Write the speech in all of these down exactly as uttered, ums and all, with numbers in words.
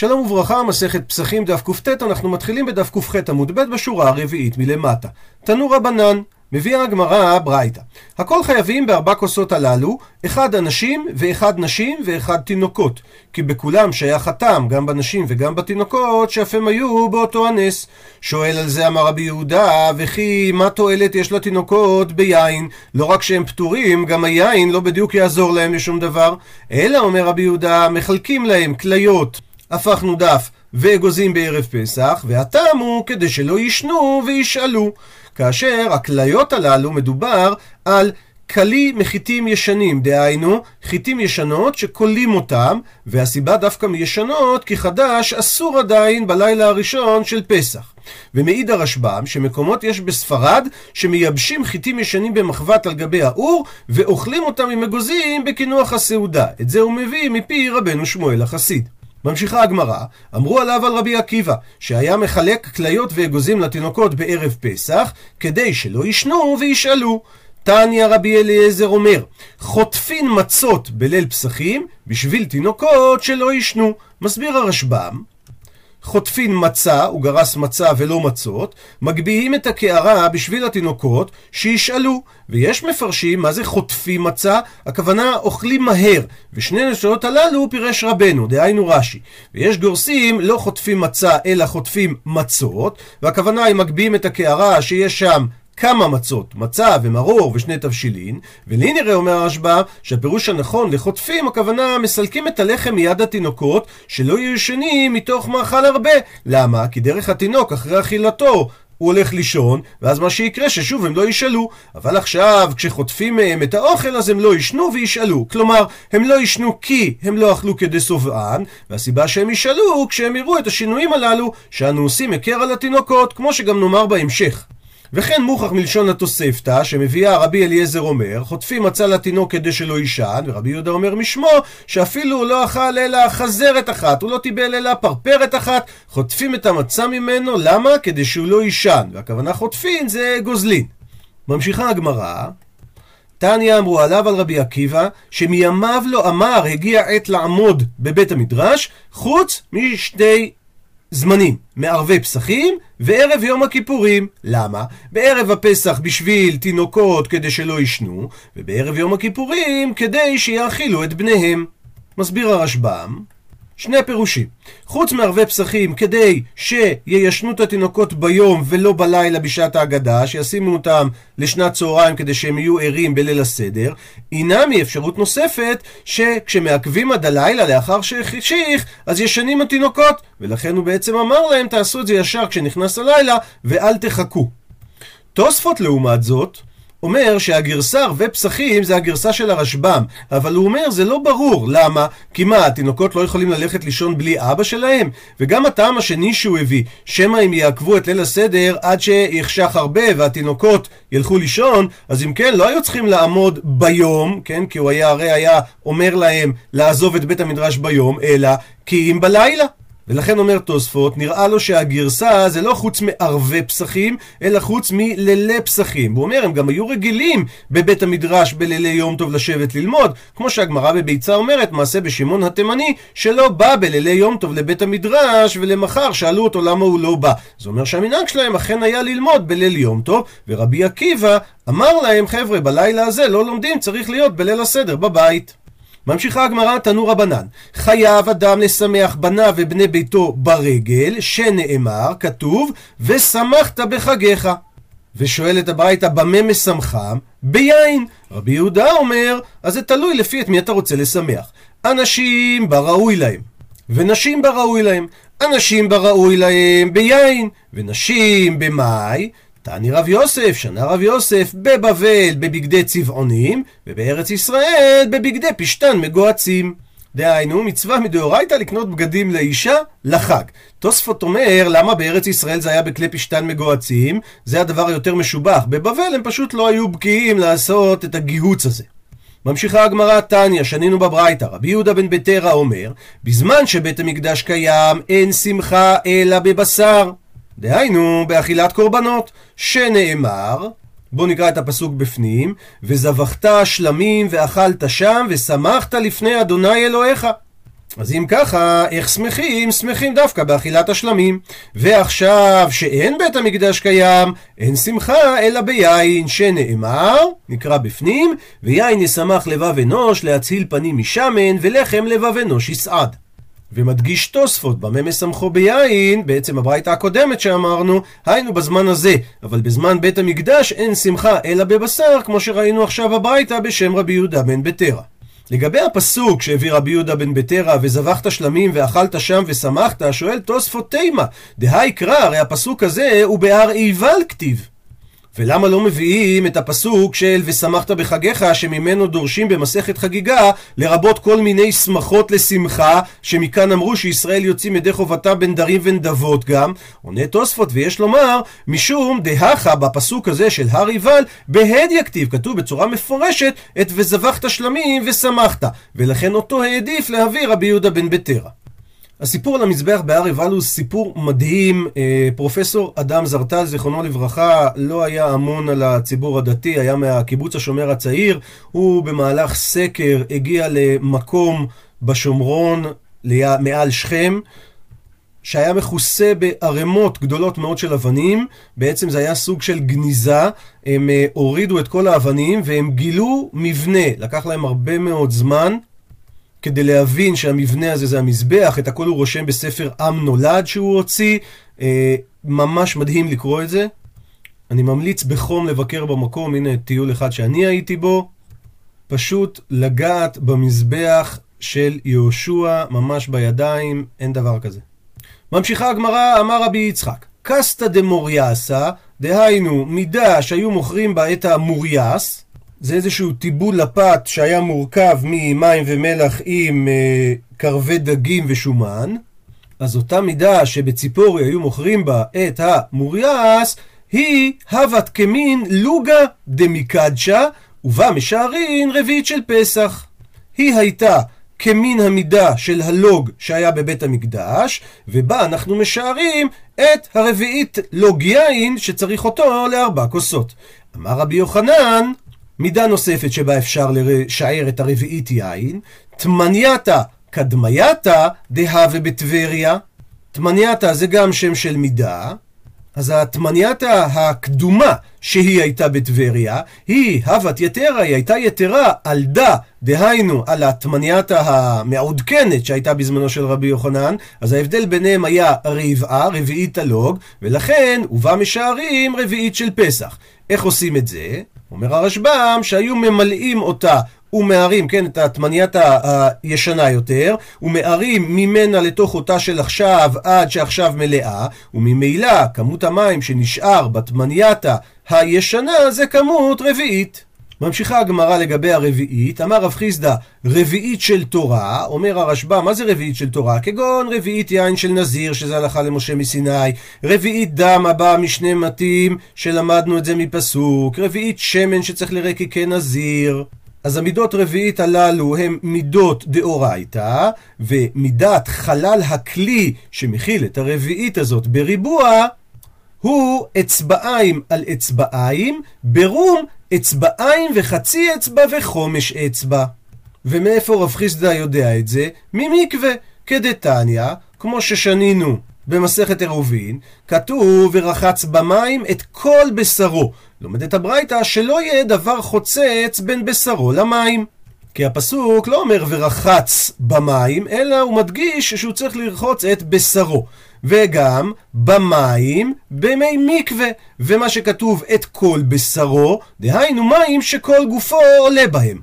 שלום וברכה, מסכת פסחים דף קט, אנחנו מתחילים בדף קט עמוד ב' בשורה הרביעית מלמטה. תנו רבנן, מביאה הגמרא הברייתא. הכל חייבים בארבע כוסות הללו, אחד אנשים ואחד נשים ואחד תינוקות, כי בכולם שהיה חתם, גם בנשים וגם בתינוקות, שאף הם היו באותו הנס. שואל על זה אמר רבי יהודה, וכי מה תועלת יש לתינוקות ביין? לא רק שהם פטורים, גם היין לא בדיוק יעזור להם לשום דבר. אלא אומר רבי יהודה, מחלקים להם כליות. הפכנו דף ואגוזים בערב פסח, והטעם הוא כדי שלא ישנו וישאלו. כאשר הכליות הללו מדובר על כלי מחיטים ישנים, דהיינו חיטים ישנות שקולים אותם, והסיבה דווקא מישנות כי חדש אסור עדיין בלילה הראשון של פסח. ומעיד הרשב"ם שמקומות יש בספרד שמייבשים חיטים ישנים במחבת על גבי האור ואוכלים אותם עם אגוזים בכינוח הסעודה. את זה הוא מביא מפי רבנו שמואל החסיד. ממשיכה הגמרא, אמרו עליו על רבי עקיבא, שהיה מחלק כליות ואגוזים לתינוקות בערב פסח, כדי שלא ישנו וישאלו. תניא רבי אליעזר אומר, חוטפין מצות בליל פסחים, בשביל תינוקות שלא ישנו. מסביר הרשב"ם, חוטפין מצה, הוא גרס מצה ולא מצות, מגביהים את הקערה בשביל התינוקות שישאלו. ויש מפרשים מה זה חוטפים מצה, הכוונה אוכלים מהר, ושני נשונות הללו פירש רבנו, דהיינו רש"י. ויש גורסים לא חוטפים מצה אלא חוטפים מצות, והכוונה היא מגביהים את הקערה שיש שם כמה מצות, מצה ומרור ושני תבשילין. ולי נראה אומר הרשב"א שהפירוש הנכון לחוטפים הכוונה מסלקים את הלחם מיד התינוקות שלא יהיו ישנים מתוך מאכל הרבה. למה? כי דרך התינוק אחרי אכילתו הוא הולך לישון, ואז מה שיקרה ששוב הם לא ישאלו. אבל עכשיו כשחוטפים מהם את האוכל אז הם לא ישנו וישאלו, כלומר הם לא ישנו כי הם לא אכלו כדי סובען, והסיבה שהם ישאלו כשהם יראו את השינויים הללו שאנו עושים הכר על התינוקות, כמו שגם נאמר בהמשך. וכן מוכח מלשון התוספתא שמביאה רבי אליעזר אומר, חוטפים מצה לתינוק כדי שלא יישן, ורבי יהודה אומר משמו שאפילו הוא לא אכל אלא חזרת אחת, הוא לא טיבל אלא פרפרת אחת, חוטפים את המצה ממנו, למה? כדי שהוא לא יישן, והכוונה חוטפין זה גוזלין. ממשיכה הגמרא, תניא אמרו עליו על רבי עקיבא שמימיו לא אמר הגיע עת לעמוד בבית המדרש, חוץ משתי זמנים, מערבי פסחים וערב יום הכיפורים. למה? בערב הפסח בשביל תינוקות כדי שלא ישנו, ובערב יום הכיפורים כדי שיאכילו את בניהם. מסביר הרשב"ם, שני פירושים, חוץ מערבי פסחים כדי שישנו את התינוקות ביום ולא בלילה בשעת ההגדה, שישימו אותם לשנת צהריים כדי שהם יהיו ערים בליל הסדר. אינה מאפשרות נוספת שכשמעכבים עד הלילה לאחר שהחשיך אז ישנים התינוקות, ולכן הוא בעצם אמר להם תעשו את זה ישר כשנכנס הלילה ואל תחכו. תוספות לעומת זאת אומר שהגרסה ערבי פסחים זה הגרסה של הרשב"ם, אבל הוא אומר זה לא ברור, למה? כי מה, התינוקות לא יכולים ללכת לישון בלי אבא שלהם? וגם הטעם השני שהוא הביא, שמא הם יעקבו את ליל הסדר עד שיחשך הרבה והתינוקות ילכו לישון, אז אם כן לא היו צריכים לעמוד ביום, כן? כי הוא היה הרי היה אומר להם לעזוב את בית המדרש ביום, אלא כי אם בלילה. ולכן אומר תוספות, נראה לו שהגרסה זה לא חוץ מערבי פסחים, אלא חוץ מלילי פסחים. הוא אומר, הם גם היו רגילים בבית המדרש בלילי יום טוב לשבת ללמוד, כמו שהגמרא בביצה אומרת, מעשה בשמעון התימני, שלא בא בלילי יום טוב לבית המדרש, ולמחר שאלו אותו למה הוא לא בא. זה אומר שהמנהג שלהם אכן היה ללמוד בליל יום טוב, ורבי עקיבא אמר להם, חבר'ה, בלילה הזה לא לומדים, צריך להיות בליל הסדר בבית. ממשיכה הגמרא, תנו רבנן, חייב אדם לשמח בניו ובני ביתו ברגל, שנאמר, כתוב, ושמחת בחגיך. ושואלת הברייתא, במה משמחם? ביין. רבי יהודה אומר, אז זה תלוי לפי את מי אתה רוצה לשמח. אנשים בראוי להם, ונשים בראוי להם, אנשים בראוי להם ביין, ונשים במאי. תני רב יוסף, שנה רב יוסף, בבבל בבגדי צבעונים, ובארץ ישראל בבגדי פשטן מגועצים. דהיינו, מצווה מדאורייתא לקנות בגדים לאישה לחג. תוספות אומר, למה בארץ ישראל זה היה בכלי פשטן מגועצים? זה הדבר היותר משובח. בבבל הם פשוט לא היו בקיאים לעשות את הגיהוץ הזה. ממשיכה הגמרא, תניא, שנינו בברייתא, רבי יהודה בן ביתרא אומר, בזמן שבית המקדש קיים, אין שמחה אלא בבשר. דהיינו, באכילת קורבנות, שנאמר, בוא נקרא את הפסוק בפנים, וזבחת שלמים ואכלת שם ושמחת לפני אדוני אלוהיך. אז אם ככה, איך שמחים? שמחים דווקא באכילת השלמים. ועכשיו שאין בית המקדש קיים, אין שמחה אלא ביין שנאמר, נקרא בפנים, ויין ישמח לבב אנוש להציל פנים משמן, ולחם לבב אנוש יסעד. ומדגיש תוספות במה מסמכו ביין, בעצם הברייתא הקודמת שאמרנו, היינו בזמן הזה, אבל בזמן בית המקדש אין שמחה אלא בבשר, כמו שראינו עכשיו הברייתא בשם רבי יהודה בן בטרה. לגבי הפסוק שהביא רבי יהודה בן בטרה, וזבחת שלמים ואכלת שם ושמחת, שואל תוספות תימה, דהי קרא, הרי הפסוק הזה הוא בהר עיבל כתיב. ולמה לא מביאים את הפסוק של ושמחת בחגיך, שממנו דורשים במסכת חגיגה, לרבות כל מיני שמחות לשמחה, שמכאן אמרו שישראל יוצאים ידי חובתה בין דרים ונדבות גם? עונה תוספות, ויש לומר, משום דהכה בפסוק הזה של הר עיבל, בהדיה כתיב, כתוב בצורה מפורשת, את וזבחת שלמים ושמחת, ולכן אותו העדיף להביא רבי יהודה בן בטרה. הסיפור על המזבח בהר עיבל הוא סיפור מדהים. פרופסור אדם זרטל, זיכרונו לברכה, לא היה אמון על הציבור הדתי, היה מהקיבוץ השומר הצעיר. הוא במהלך סקר הגיע למקום בשומרון, מעל שכם, שהיה מכוסה בערמות גדולות מאוד של אבנים. בעצם זה היה סוג של גניזה, הם הורידו את כל האבנים והם גילו מבנה, לקח להם הרבה מאוד זמן כדי להבין שהמבנה הזה זה המזבח. את הכל הוא רושם בספר עם נולד שהוא הוציא, ממש מדהים לקרוא את זה. אני ממליץ בחום לבקר במקום, הנה טיול אחד שאני הייתי בו, פשוט לגעת במזבח של יהושע ממש בידיים, אין דבר כזה. ממשיכה הגמרא, אמר רבי יצחק, קסטה דמוריאסה, דהיינו מידה שהיו מוכרים בה את המוריאס, זה איזשהו טיבול לפת שהיה מורכב ממים ומלח עם אה, קרבי דגים ושומן. אז אותה מידה שבציפורי היו מוכרים בה את המוריאס, היא הוות כמין לוגה דמיקדשה, ובה משערין רביעית של פסח. היא הייתה כמין המידה של הלוג שהיה בבית המקדש, ובה אנחנו משערים את הרביעית לוג יין שצריך אותו לארבע כוסות. אמר רבי יוחנן, מידה נוספת שבה אפשר לשער את הרביעית יין, תמנייתה קדמייתה דהווה בטבריה. תמנייתה זה גם שם של מידה, אז התמנייתה הקדומה שהיא הייתה בטבריה, היא הוות יתרה, היא הייתה יתרה על דה, דהיינו על התמנייתה המעודכנת שהייתה בזמנו של רבי יוחנן. אז ההבדל ביניהם היה רבעה, רביעית הלוג, ולכן ובה משערים רביעית של פסח. איך עושים את זה? אומר הרשב"ם, שהיו ממלאים אותה ומערים, כן, את התמניית הישנה יותר, ומערים ממנה לתוך אותה של עכשיו עד שעכשיו מלאה, וממילא כמות המים שנשאר בתמניית הישנה זה כמות רביעית. ממשיכה הגמרא לגבי הרביעית, אמר רב חיסדא, רביעית של תורה. אומר הרשב"ם, מה זה רביעית של תורה? כגון רביעית יין של נזיר, שזה הלכה למשה מסיני, רביעית דם הבא משני מתים, שלמדנו את זה מפסוק, רביעית שמן שצריך לרקיקי נזיר. אז המידות רביעית הללו הם מידות דאורייתא, ומידת חלל הכלי שמכיל את הרביעית הזאת בריבוע, הוא אצבעיים על אצבעיים, ברום אצבעיים וחצי אצבע וחומש אצבע. ומאיפה רב חיסדא יודע את זה? ממקווה, כדתניא, כמו ששנינו במסכת עירובין, כתוב ורחץ במים את כל בשרו. לומדת הברייתא שלא יהיה דבר חוצץ בין בשרו למים, כי הפסוק לא אומר ורחץ במים, אלא הוא מדגיש שהוא צריך לרחוץ את בשרו. וגם במים, במי מקווה, ומה שכתוב את כל בשרו, דהיינו מים שכל גופו עולה בהם.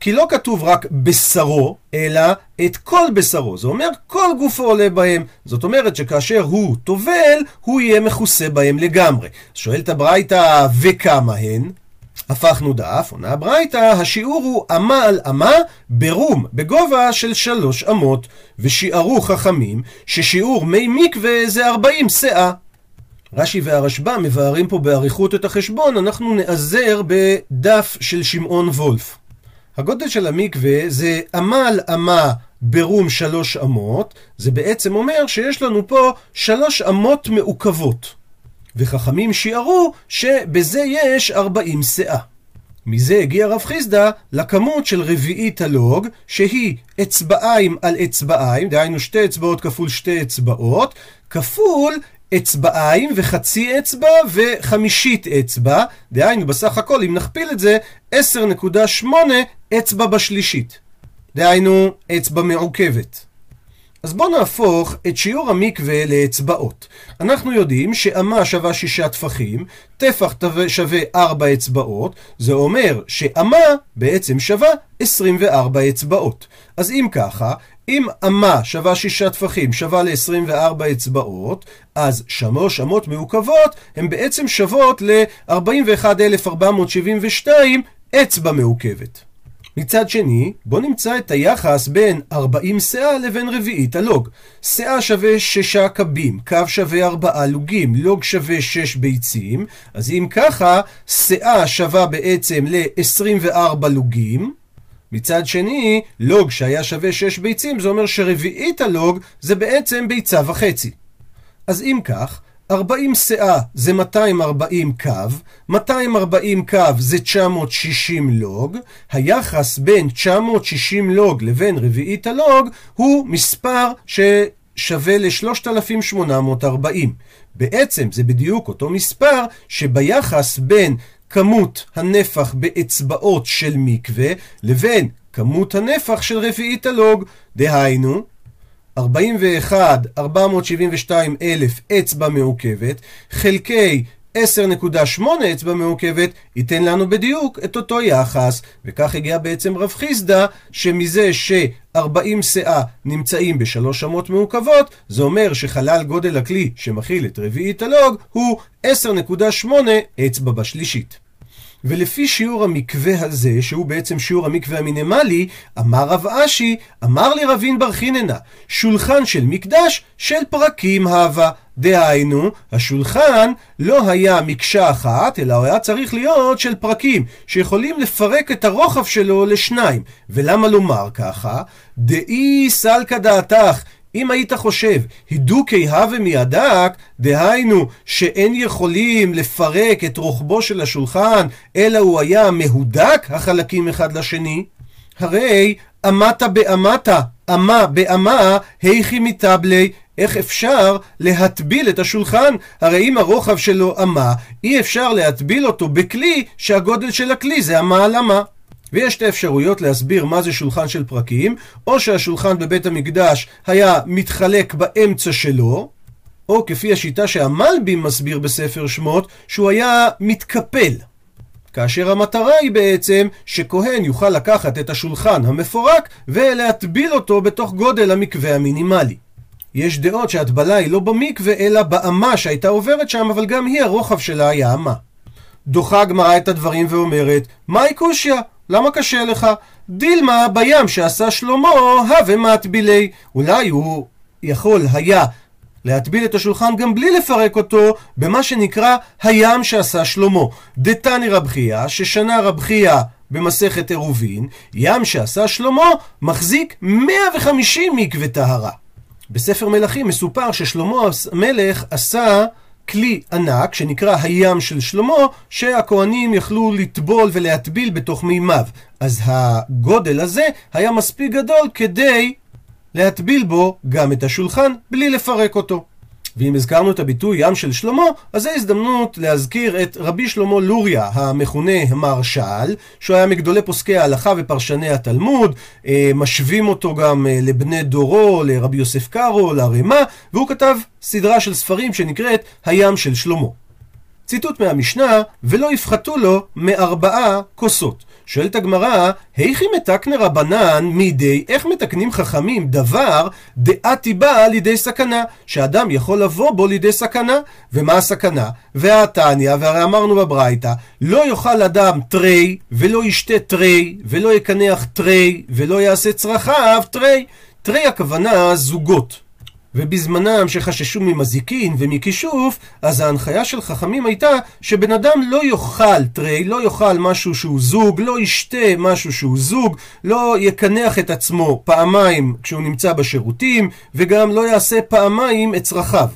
כי לא כתוב רק בשרו, אלא את כל בשרו, זה אומר כל גופו עולה בהם. זאת אומרת שכאשר הוא טובל, הוא יהיה מכוסה בהם לגמרי. שואלת הברייתא, וכמה הן? הפכנו דף, עונה הברייתא, השיעור הוא אמה על אמה ברום, בגובה של שלוש אמות, ושיערו חכמים ששיעור מי מקווה זה ארבעים סאה. רש"י והרשב"ם מבארים פה באריכות את החשבון, אנחנו נעזר בדף של שמעון וולף. הגודל של המקווה זה אמה על אמה ברום שלוש אמות, זה בעצם אומר שיש לנו פה שלוש אמות מעוקבות. וחכמים שיערו שבזה יש ארבעים סאה. מזה הגיע רב חיסדא לכמות של רביעית הלוג, שהיא אצבעיים על אצבעיים, דהיינו שתי אצבעות כפול שתי אצבעות, כפול אצבעיים וחצי אצבע וחמישית אצבע, דהיינו בסך הכל אם נכפיל את זה עשר נקודה שמונה אצבע בשלישית, דהיינו אצבע מעוקבת. אז בואו נהפוך את שיעור המקווה לאצבעות. אנחנו יודעים שאמה שווה שישה טפחים, טפח שווה ארבע אצבעות, זה אומר שאמה בעצם שווה עשרים וארבע אצבעות. אז אם ככה, אם אמה שווה שישה טפחים שווה ל-עשרים וארבע אצבעות, אז שלוש אמות מעוקבות הן בעצם שוות ל-ארבעים ואחת אלף ארבע מאות שבעים ושתיים אצבע מעוקבת. מצד שני, בוא נמצא את היחס בין ארבעים סאה לבין רביעית הלוג. סאה שווה שש קבים, קו שווה ארבעה לוגים, לוג שווה שש ביצים. אז אם ככה, סאה שווה בעצם ל-עשרים וארבע לוגים. מצד שני, לוג שהיה שווה שש ביצים, זה אומר שרביעית הלוג זה בעצם ביצה וחצי. אז אם כך, ארבעים סאה זה מאתיים וארבעים קו, מאתיים וארבעים קו זה תשע מאות ושישים לוג, היחס בין תשע מאות ושישים לוג לבין רביעית הלוג הוא מספר ששווה ל-שלושת אלפים שמונה מאות וארבעים. בעצם זה בדיוק אותו מספר שביחס בין כמות הנפח באצבעות של מקווה לבין כמות הנפח של רביעית הלוג, דהיינו ארבעים ואחת אלף ארבע מאות שבעים ושתיים אצבע מעוקבת חלקי עשר נקודה שמונה אצבע מעוקבת ייתן לנו בדיוק את אותו יחס, וכך הגיע בעצם רב חיסדא שמזה ש-ארבעים סאה נמצאים בשלוש אמות מעוקבות, זה אומר שחלל גודל הכלי שמכיל את רביעית הלוג הוא עשר נקודה שמונה אצבע בשלישית. ולפי שיעור המקווה הזה, שהוא בעצם שיעור המקווה המינימלי, אמר רב אשי, אמר לי רבין בר חיננה, שולחן של מקדש של פרקים הווה. דהיינו, השולחן לא היה מקשה אחת, אלא היה צריך להיות של פרקים, שיכולים לפרק את הרוחב שלו לשניים. ולמה לומר ככה? דאי סלקא דעתך, אם היית חושב, הידוקי הווה מידק, דהיינו שאין יכולים לפרק את רוחבו של השולחן, אלא הוא היה מהודק החלקים אחד לשני, הרי אמתה באמתה, אמה באמה, היכי מתבלי, איך אפשר להטביל את השולחן? הרי אם הרוחב שלו אמה, אי אפשר להטביל אותו בכלי שהגודל של הכלי זה אמה על אמה. ויש שתי אפשרויות להסביר מה זה שולחן של פרקים, או שהשולחן בבית המקדש היה מתחלק באמצע שלו, או כפי השיטה שהמלבים מסביר בספר שמות, שהוא היה מתקפל. כאשר המטרה היא בעצם שכהן יוכל לקחת את השולחן המפורק ולהטביל אותו בתוך גודל המקווה המינימלי. יש דעות שהטבלה היא לא במקווה אלא באמה שהייתה עוברת שם, אבל גם היא הרוחב שלה היה אמה. דוחה הגמרא את הדברים ואומרת, מהי קושיה? למה קשה לך? דילמה בים שעשה שלמה הווה מטבילי. אולי הוא יכול היה להטביל את השולחן גם בלי לפרק אותו במה שנקרא הים שעשה שלמה. דתני רב חייא ששנה רב חייא במסכת עירובין, ים שעשה שלמה מחזיק מאה וחמישים מקווה טהרה. בספר מלכים מסופר ששלמה המלך עשה כלי ענק שנקרא הים של שלמה, שהכהנים יכלו לטבול ולהטביל בתוך מימיו. אז הגודל הזה היה מספיק גדול כדי להטביל בו גם את השולחן בלי לפרק אותו. ואם הזכרנו את הביטוי ים של שלמה, אז זו הזדמנות להזכיר את רבי שלמה לוריה, המכונה המרשל, שהוא היה מגדולי פוסקי ההלכה ופרשני התלמוד, משווים אותו גם לבני דורו, לרבי יוסף קארו, לרמה, והוא כתב סדרה של ספרים שנקראת הים של שלמה. ציטוט מהמשנה, ולא יפחתו לו מארבעה כוסות. שואלת הגמרא, היכי מתקנה רבנן מידי, איך מתקנים חכמים דבר דעתי באה לידי סכנה, שאדם יכול לבוא בו לידי סכנה? ומה הסכנה? והתניא, והרי אמרנו בברייתא, לא יאכל אדם תרי, ולא ישתה תרי, ולא יקנח תרי, ולא יעשה צרכיו תרי. תרי הכוונה זוגות. ובזמנם שחששו ממזיקין ומכישוף, אז ההנחיה של חכמים הייתה שבן אדם לא יאכל תרי, לא יאכל משהו שהוא זוג, לא ישתה משהו שהוא זוג, לא יקנח את עצמו פעמיים כשהוא נמצא בשירותים, וגם לא יעשה פעמיים את צרכיו.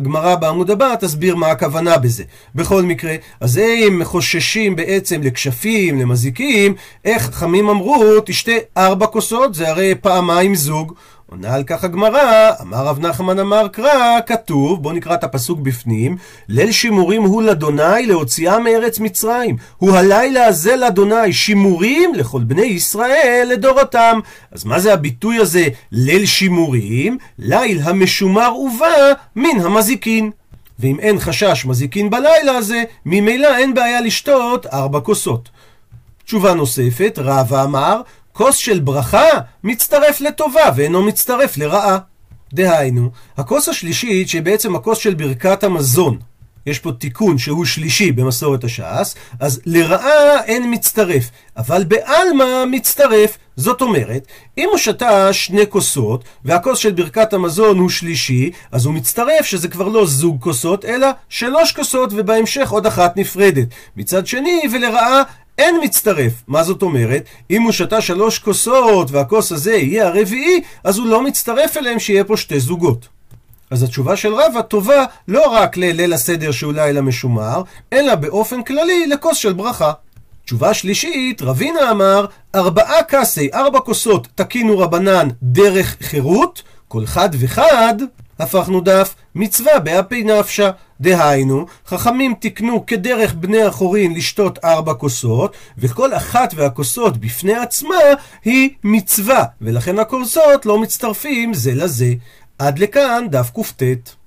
הגמרא בעמוד הבא תסביר מה הכוונה בזה. בכל מקרה, אז הם חוששים בעצם לכשפים, למזיקים, איך חמים אמרו, תשתה ארבע כוסות, זה הרי פעמיים זוג. עונה על כך הגמרא, אמר רב נחמן אמר קרא, כתוב, בוא נקרא את הפסוק בפנים, ליל שימורים הוא לאדוני להוציאה מארץ מצרים, הוא הלילה הזה לאדוני, שימורים לכל בני ישראל לדורותם. אז מה זה הביטוי הזה, ליל שימורים? ליל המשומר ובא מן המזיקין. ואם אין חשש מזיקין בלילה הזה, ממילא אין בעיה לשתות ארבע כוסות. תשובה נוספת, רבא אמר, כוס של ברכה מצטרף לטובה ואינו מצטרף לרעה. דהיינו, הכוס השלישית שבעצם הכוס של ברכת המזון. יש פה תיקון שהוא שלישי במסורת השעס, אז לרעה אין מצטרף, אבל בעלמה מצטרף. זאת אומרת, אם הוא שתה שני כוסות והכוס של ברכת המזון הוא שלישי, אז הוא מצטרף שזה כבר לא זוג כוסות, אלא שלוש כוסות ובהמשך עוד אחת נפרדת. מצד שני, ולרעה אין מצטרף. מה זאת אומרת? אם הוא שתה שלוש כוסות והכוס הזה יהיה הרביעי, אז הוא לא מצטרף אליהם שיהיה פה שתי זוגות. אז התשובה של רבא טובה לא רק לליל הסדר שאולי למשומר, אלא באופן כללי לכוס של ברכה. תשובה שלישית, רבינה אמר, ארבעה כסי, ארבע כוסות תקינו רבנן דרך חירות, כל חד וחד, הפכנו דף, מצווה באפי נפשה. דהיינו, חכמים תקנו כדרך בני החורין לשתות ארבע כוסות, וכל אחת והכוסות בפני עצמה היא מצווה, ולכן הכוסות לא מצטרפים זה לזה. עד לכאן דף קט.